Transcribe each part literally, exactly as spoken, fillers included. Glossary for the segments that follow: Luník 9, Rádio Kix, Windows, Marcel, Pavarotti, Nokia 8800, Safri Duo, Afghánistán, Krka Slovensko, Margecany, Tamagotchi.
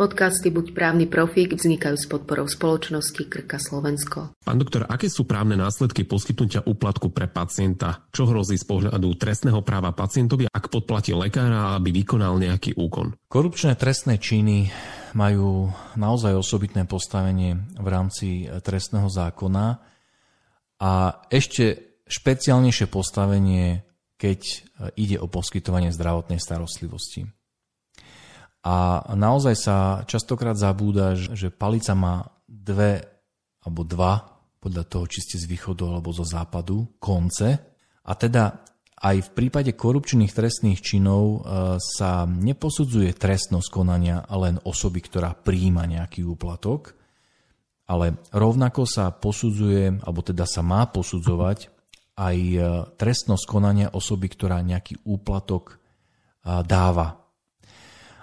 Podcasty Buď právny profík vznikajú s podporou spoločnosti Krka Slovensko. Pán doktor, aké sú právne následky poskytnutia úplatku pre pacienta? Čo hrozí z pohľadu trestného práva pacientovi, ak podplatí lekára, aby vykonal nejaký úkon? Korupčné trestné činy majú naozaj osobitné postavenie v rámci trestného zákona a ešte špeciálnejšie postavenie, keď ide o poskytovanie zdravotnej starostlivosti. A naozaj sa častokrát zabúda, že palica má dve alebo dva, podľa toho, či ste z východu alebo zo západu, konce. A teda aj v prípade korupčných trestných činov sa neposudzuje trestnosť konania len osoby, ktorá prijíma nejaký úplatok, ale rovnako sa posudzuje, alebo teda sa má posudzovať aj trestnosť konania osoby, ktorá nejaký úplatok dáva.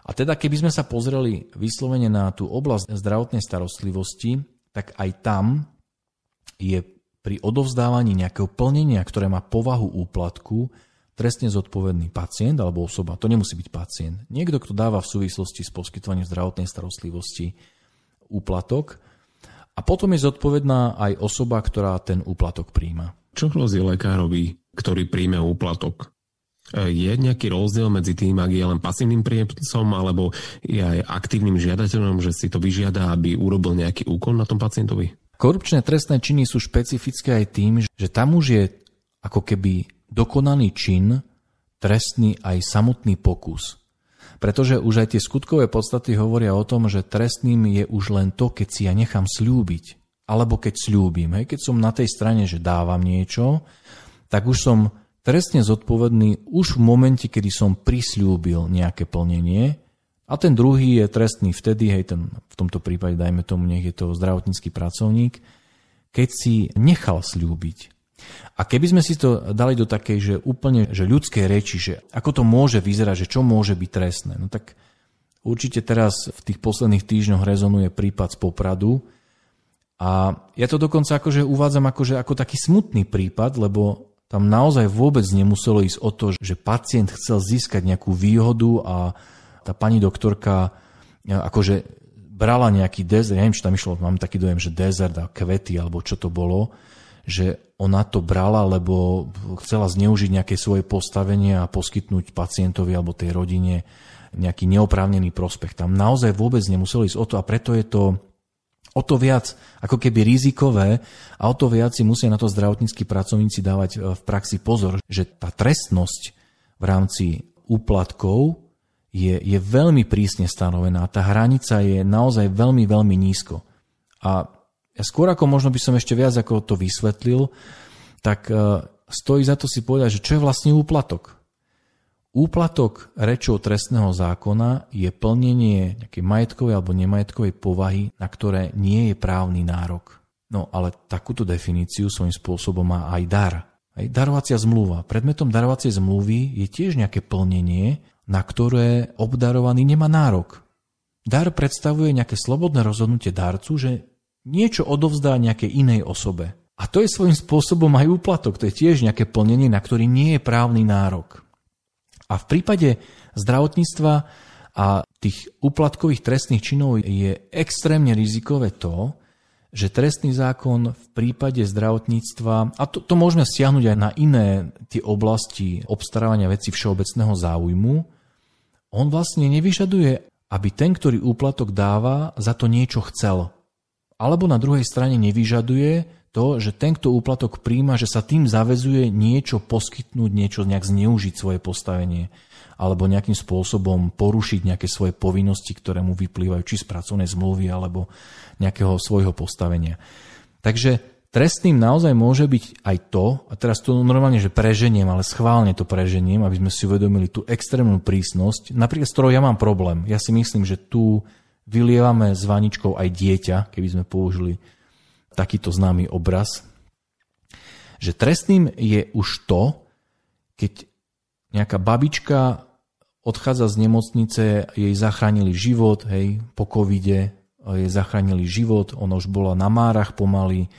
A teda keby sme sa pozreli vyslovene na tú oblasť zdravotnej starostlivosti, tak aj tam je pri odovzdávaní nejakého plnenia, ktoré má povahu úplatku, trestne zodpovedný pacient alebo osoba. To nemusí byť pacient. Niekto, kto dáva v súvislosti s poskytovaním zdravotnej starostlivosti úplatok. A potom je zodpovedná aj osoba, ktorá ten úplatok príjma. Čo hrozí lekárovi, ktorý príjme úplatok? Je nejaký rozdiel medzi tým, ak je len pasívnym príjemcom alebo je aj aktívnym žiadateľom, že si to vyžiada, aby urobil nejaký úkon na tom pacientovi? Korupčné trestné činy sú špecifické aj tým, že tam už je ako keby dokonaný čin, trestný aj samotný pokus. Pretože už aj tie skutkové podstaty hovoria o tom, že trestným je už len to, keď si ja nechám sľúbiť. Alebo keď sľúbim. Hej? Keď som na tej strane, že dávam niečo, tak už som trestne zodpovedný už v momente, kedy som prisľúbil nejaké plnenie, a ten druhý je trestný vtedy, hej, ten, v tomto prípade, dajme tomu, nech je to zdravotnícky pracovník, keď si nechal sľúbiť. A keby sme si to dali do takej, že úplne že ľudskej reči, že ako to môže vyzerať, že čo môže byť trestné, no tak určite teraz v tých posledných týždňoch rezonuje prípad z Popradu. A ja to dokonca akože uvádzam akože ako taký smutný prípad, lebo tam naozaj vôbec nemuselo ísť o to, že pacient chcel získať nejakú výhodu a tá pani doktorka akože brala nejaký dezert, ja neviem, čo tam išlo, mám taký dojem, že dezert a kvety, alebo čo to bolo, že ona to brala, lebo chcela zneužiť nejaké svoje postavenie a poskytnúť pacientovi alebo tej rodine nejaký neoprávnený prospech. Tam naozaj vôbec nemuselo ísť o to a preto je to o to viac ako keby rizikové a o to viac si musia na to zdravotníckí pracovníci dávať v praxi pozor, že tá trestnosť v rámci úplatkov je, je veľmi prísne stanovená. Tá hranica je naozaj veľmi, veľmi nízko. A skôr ako možno by som ešte viac ako to vysvetlil, tak stojí za to si povedať, že čo je vlastne úplatok. Úplatok rečou trestného zákona je plnenie nejakej majetkovej alebo nemajetkovej povahy, na ktoré nie je právny nárok. No ale takúto definíciu svojím spôsobom má aj dar. Aj darovacia zmluva. Predmetom darovacej zmluvy je tiež nejaké plnenie, na ktoré obdarovaný nemá nárok. Dar predstavuje nejaké slobodné rozhodnutie darcu, že niečo odovzdá nejakej inej osobe. A to je svojím spôsobom aj úplatok. To je tiež nejaké plnenie, na ktorý nie je právny nárok. A v prípade zdravotníctva a tých úplatkových trestných činov je extrémne rizikové to, že trestný zákon v prípade zdravotníctva, a to, to môžeme stiahnuť aj na iné tie oblasti obstarávania vecí všeobecného záujmu, on vlastne nevyžaduje, aby ten, ktorý úplatok dáva, za to niečo chcel. Alebo na druhej strane nevyžaduje to, že ten, kto úplatok príjma, že sa tým zaväzuje niečo poskytnúť, niečo nejak zneužiť svoje postavenie alebo nejakým spôsobom porušiť nejaké svoje povinnosti, ktoré mu vyplývajú či z pracovnej zmluvy alebo nejakého svojho postavenia. Takže trestným naozaj môže byť aj to, a teraz to normálne, že preženiem, ale schválne to preženiem, aby sme si uvedomili tú extrémnu prísnosť, napríklad s ktorou ja mám problém. Ja si myslím, že tu vylievame s vaničkou aj dieťa, keby sme použili takýto známy obraz, že trestným je už to, keď nejaká babička odchádza z nemocnice, jej zachránili život, hej, po covide, jej zachránili život, ona už bola na márach pomaly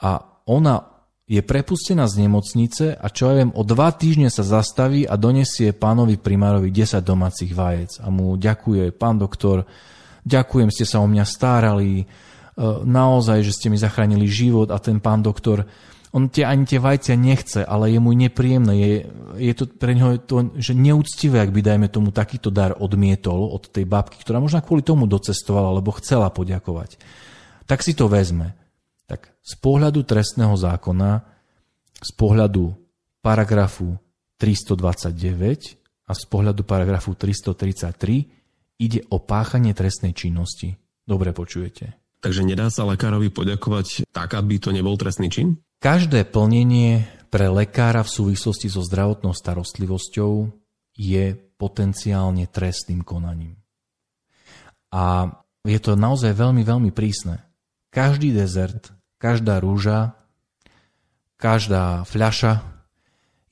a ona je prepustená z nemocnice a čo ja viem, o dva týždne sa zastaví a donesie pánovi primárovi desať domácich vajec a mu ďakuje, pán doktor, ďakujem, ste sa o mňa starali, naozaj, že ste mi zachránili život. A ten pán doktor, on tie, ani tie vajcia nechce, ale je mu nepríjemné. Je, je to pre neho to, že neúctivé, ak by, dajme tomu, takýto dar odmietol od tej babky, ktorá možno kvôli tomu docestovala, alebo chcela poďakovať. Tak si to vezme. Tak z pohľadu trestného zákona, z pohľadu paragrafu tristodvadsaťdeväť a z pohľadu paragrafu tristotridsaťtri ide o páchanie trestnej činnosti. Dobre počujete. Takže nedá sa lekárovi poďakovať tak, aby to nebol trestný čin? Každé plnenie pre lekára v súvislosti so zdravotnou starostlivosťou je potenciálne trestným konaním. A je to naozaj veľmi, veľmi prísne. Každý dezert, každá rúža, každá fľaša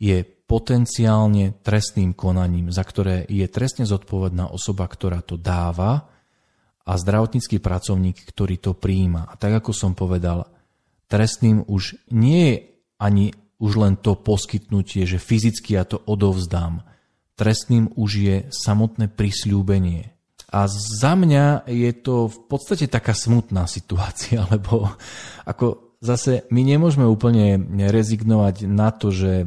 je potenciálne trestným konaním, za ktoré je trestne zodpovedná osoba, ktorá to dáva, a zdravotnícky pracovník, ktorý to prijíma. A tak, ako som povedal, trestným už nie je ani už len to poskytnutie, že fyzicky ja to odovzdám. Trestným už je samotné prisľúbenie. A za mňa je to v podstate taká smutná situácia, lebo ako zase my nemôžeme úplne rezignovať na to, že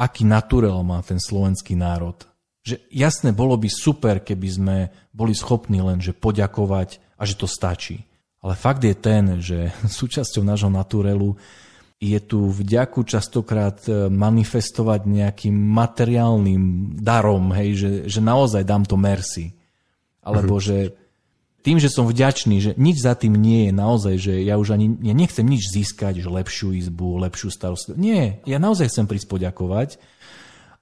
aký naturel má ten slovenský národ. Že jasné, bolo by super, keby sme boli schopní len, že poďakovať a že to stačí. Ale fakt je ten, že súčasťou nášho naturelu je tu vďaku častokrát manifestovať nejakým materiálnym darom, hej, že, že naozaj dám to merci. Alebo mhm. že tým, že som vďačný, že nič za tým nie je, naozaj, že ja už ani ja nechcem nič získať, že lepšiu izbu, lepšiu starostlivosť. Nie, ja naozaj chcem prísť poďakovať.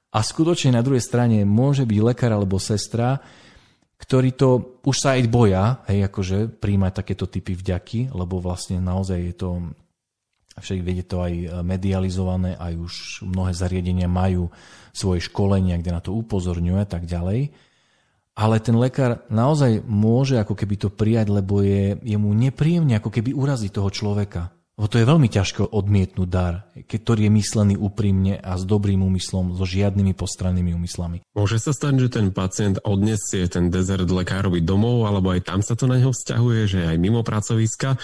A skutočne na druhej strane môže byť lekár alebo sestra, ktorý to už sa aj boja, hej, akože príjmať takéto typy vďaky, lebo vlastne naozaj je to, však vedie to aj medializované, aj už mnohé zariadenia majú svoje školenia, kde na to upozorňuje a tak ďalej. Ale ten lekár naozaj môže ako keby to prijať, lebo je, je mu nepríjemne, ako keby urazí toho človeka. Lebo to je veľmi ťažko odmietnúť dar, ktorý je myslený úprimne a s dobrým úmyslom, so žiadnymi postrannými úmyslami. Môže sa stať, že ten pacient odniesie ten dezert lekárovi domov, alebo aj tam sa to na neho vzťahuje, že aj mimo pracoviska.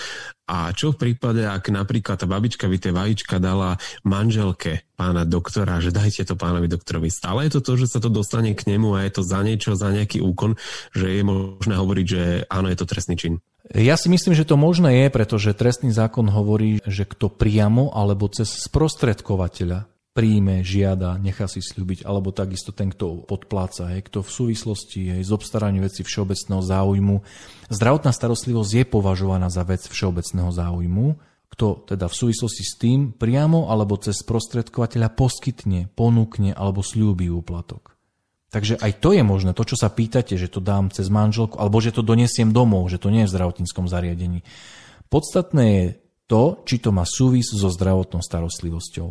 A čo v prípade, ak napríklad tá babička by tie vajíčka dala manželke pána doktora, že dajte to pánovi doktorovi. Stále je to to, že sa to dostane k nemu a je to za niečo, za nejaký úkon, že je možné hovoriť, že áno, je to trestný čin. Ja si myslím, že to možné je, pretože trestný zákon hovorí, že kto priamo alebo cez sprostredkovateľa príjme, žiada, nechá si sľúbiť, alebo takisto ten, kto podpláca, hej, kto v súvislosti hej, s obstaraním veci všeobecného záujmu. Zdravotná starostlivosť je považovaná za vec všeobecného záujmu, kto teda v súvislosti s tým priamo alebo cez sprostredkovateľa poskytne, ponúkne alebo sľúbi úplatok. Takže aj to je možné, to, čo sa pýtate, že to dám cez manželku, alebo že to donesiem domov, že to nie je v zdravotníckom zariadení. Podstatné je to, či to má súvis so zdravotnou starostlivosťou.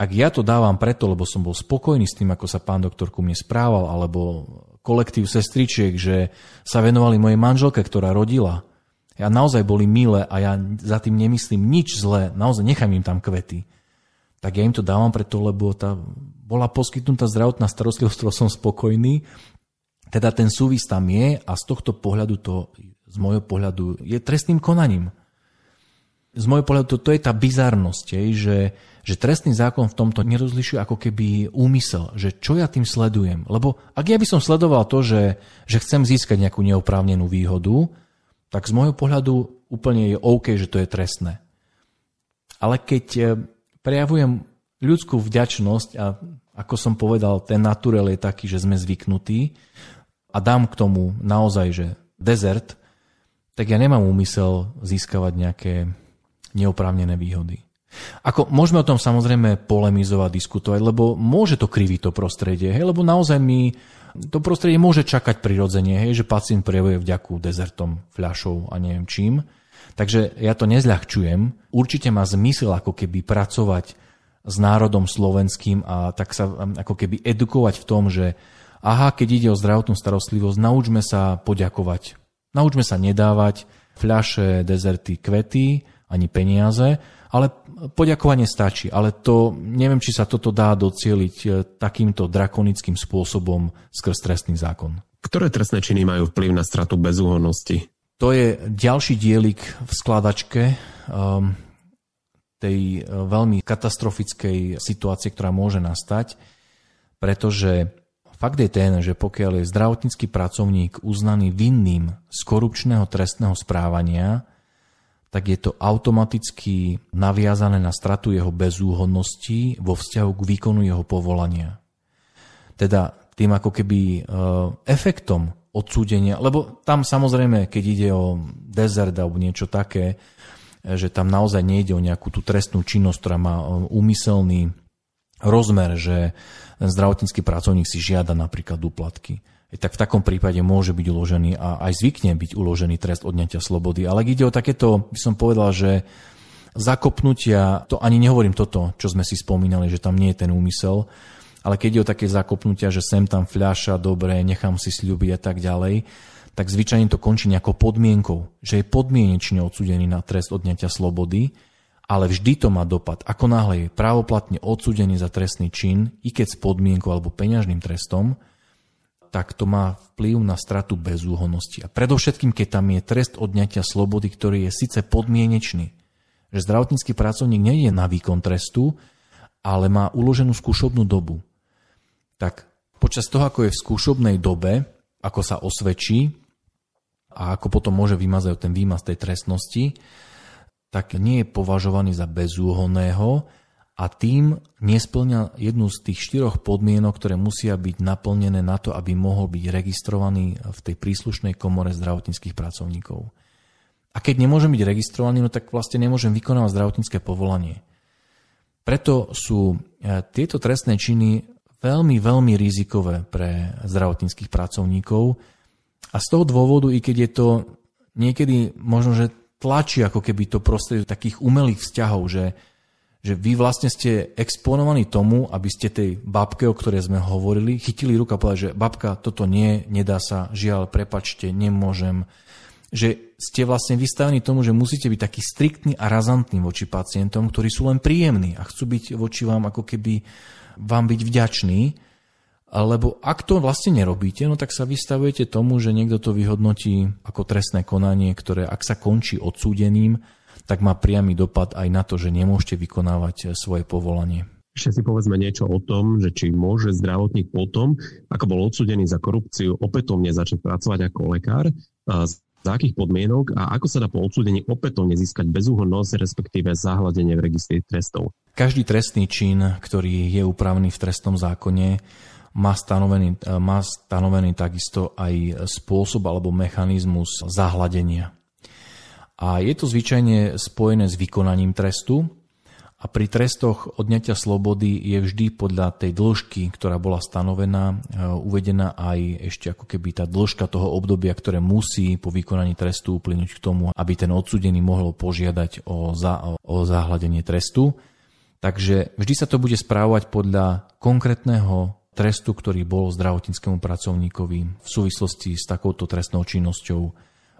Ak ja to dávam preto, lebo som bol spokojný s tým, ako sa pán doktor ku mne správal, alebo kolektív sestričiek, že sa venovali mojej manželke, ktorá rodila. Ja naozaj boli milé a ja za tým nemyslím nič zlé, naozaj nechám im tam kvety. Tak ja im to dávam preto, lebo tá, bola poskytnutá zdravotná starostlivosť, ktorou som spokojný. Teda ten súvis tam je a z tohto pohľadu to, z môjho pohľadu, je trestným konaním. Z môjho pohľadu to, to je tá bizarnosť, že, že trestný zákon v tomto nerozlišuje ako keby úmysel, že čo ja tým sledujem. Lebo ak ja by som sledoval to, že, že chcem získať nejakú neoprávnenú výhodu, tak z môjho pohľadu úplne je OK, že to je trestné. Ale keď prejavujem ľudskú vďačnosť a ako som povedal, ten naturel je taký, že sme zvyknutí a dám k tomu naozaj, že dezert, tak ja nemám úmysel získavať nejaké neoprávnené výhody. Ako môžeme o tom samozrejme polemizovať, diskutovať, lebo môže to kriviť to prostredie, hej, lebo naozaj mi to prostredie môže čakať prirodzene, hej, že pacient prejavuje vďaku dezertom, fľašou a neviem čím. Takže ja to nezľahčujem. Určite má zmysel ako keby pracovať s národom slovenským a tak sa ako keby edukovať v tom, že aha, keď ide o zdravotnú starostlivosť, naučme sa poďakovať. Naučme sa nedávať fľaše, dezerty, kvety, ani peniaze, ale poďakovanie stačí. Ale to, neviem, či sa toto dá docieliť takýmto drakonickým spôsobom skrz trestný zákon. Ktoré trestné činy majú vplyv na stratu bezúhonnosti? To je ďalší dielik v skladačke um, tej veľmi katastrofickej situácie, ktorá môže nastať, pretože fakt je ten, že pokiaľ je zdravotnícky pracovník uznaný vinným z korupčného trestného správania, tak je to automaticky naviazané na stratu jeho bezúhodnosti vo vzťahu k výkonu jeho povolania. Teda tým ako keby efektom odsúdenia, lebo tam samozrejme, keď ide o dezert alebo niečo také, že tam naozaj nejde o nejakú tú trestnú činnosť, ktorá má úmyselný rozmer, že ten zdravotnícky pracovník si žiada napríklad úplatky. Tak v takom prípade môže byť uložený a aj zvykne byť uložený trest odňatia slobody. Ale ide o takéto, by som povedal, že zakopnutia, to ani nehovorím toto, čo sme si spomínali, že tam nie je ten úmysel, ale keď ide o také zakopnutia, že sem tam fľaša, dobre, nechám si sľubiť a tak ďalej, tak zvyčajne to končí nejakou podmienkou, že je podmienečne odsúdený na trest odňatia slobody, ale vždy to má dopad. Ako náhle je právoplatne odsúdený za trestný čin, i keď s podmienkou alebo peňažným trestom, tak to má vplyv na stratu bezúhonnosti. A predovšetkým, keď tam je trest odňatia slobody, ktorý je síce podmienečný, že zdravotnícky pracovník nie je na výkon trestu, ale má uloženú skúšobnú dobu. Tak počas toho, ako je v skúšobnej dobe, ako sa osvedčí a ako potom môže vymazať ten výmaz tej trestnosti, tak nie je považovaný za bezúhonného, a tým nesplňa jednu z tých štyroch podmienok, ktoré musia byť naplnené na to, aby mohol byť registrovaný v tej príslušnej komore zdravotníckych pracovníkov. A keď nemôžem byť registrovaný, no tak vlastne nemôžem vykonávať zdravotnícke povolanie. Preto sú tieto trestné činy veľmi, veľmi rizikové pre zdravotníckych pracovníkov. A z toho dôvodu, i keď je to niekedy možno, že tlačí ako keby to prostredie takých umelých vzťahov, že že vy vlastne ste exponovaní tomu, aby ste tej babke, o ktorej sme hovorili, chytili ruka a povedali, že babka, toto nie, nedá sa, žiaľ, prepačte, nemôžem. Že ste vlastne vystavení tomu, že musíte byť taký striktní a razantní voči pacientom, ktorí sú len príjemní a chcú byť voči vám ako keby vám byť vďační. Lebo ak to vlastne nerobíte, no tak sa vystavujete tomu, že niekto to vyhodnotí ako trestné konanie, ktoré ak sa končí odsúdením, tak má priamy dopad aj na to, že nemôžete vykonávať svoje povolanie. Ešte si povedzme niečo o tom, že či môže zdravotník potom, ako bol odsúdený za korupciu, opätovne začať pracovať ako lekár, za akých podmienok a ako sa dá po odsúdení opätovne získať bezúhonnosť, respektíve zahladenie v registri trestov. Každý trestný čin, ktorý je upravený v trestnom zákone, má stanovený, má stanovený takisto aj spôsob alebo mechanizmus zahladenia. A je to zvyčajne spojené s vykonaním trestu a pri trestoch odňatia slobody je vždy podľa tej dĺžky, ktorá bola stanovená, uvedená aj ešte ako keby tá dĺžka toho obdobia, ktoré musí po vykonaní trestu uplynúť k tomu, aby ten odsúdený mohol požiadať o, za, o zahladenie trestu. Takže vždy sa to bude správovať podľa konkrétneho trestu, ktorý bol zdravotníckemu pracovníkovi v súvislosti s takouto trestnou činnosťou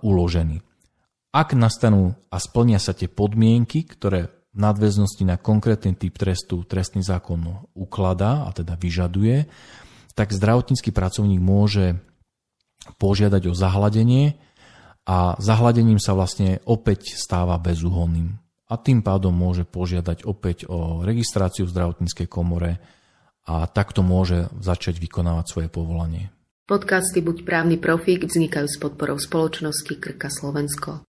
uložený. Ak nastanú a splnia sa tie podmienky, ktoré v nadväznosti na konkrétny typ trestu trestný zákon ukladá a teda vyžaduje, tak zdravotnícky pracovník môže požiadať o zahladenie a zahladením sa vlastne opäť stáva bezúhonným. A tým pádom môže požiadať opäť o registráciu v zdravotníckej komore a takto môže začať vykonávať svoje povolanie. Podcasty Buď právny profík vznikajú s podporou spoločnosti Krka Slovensko.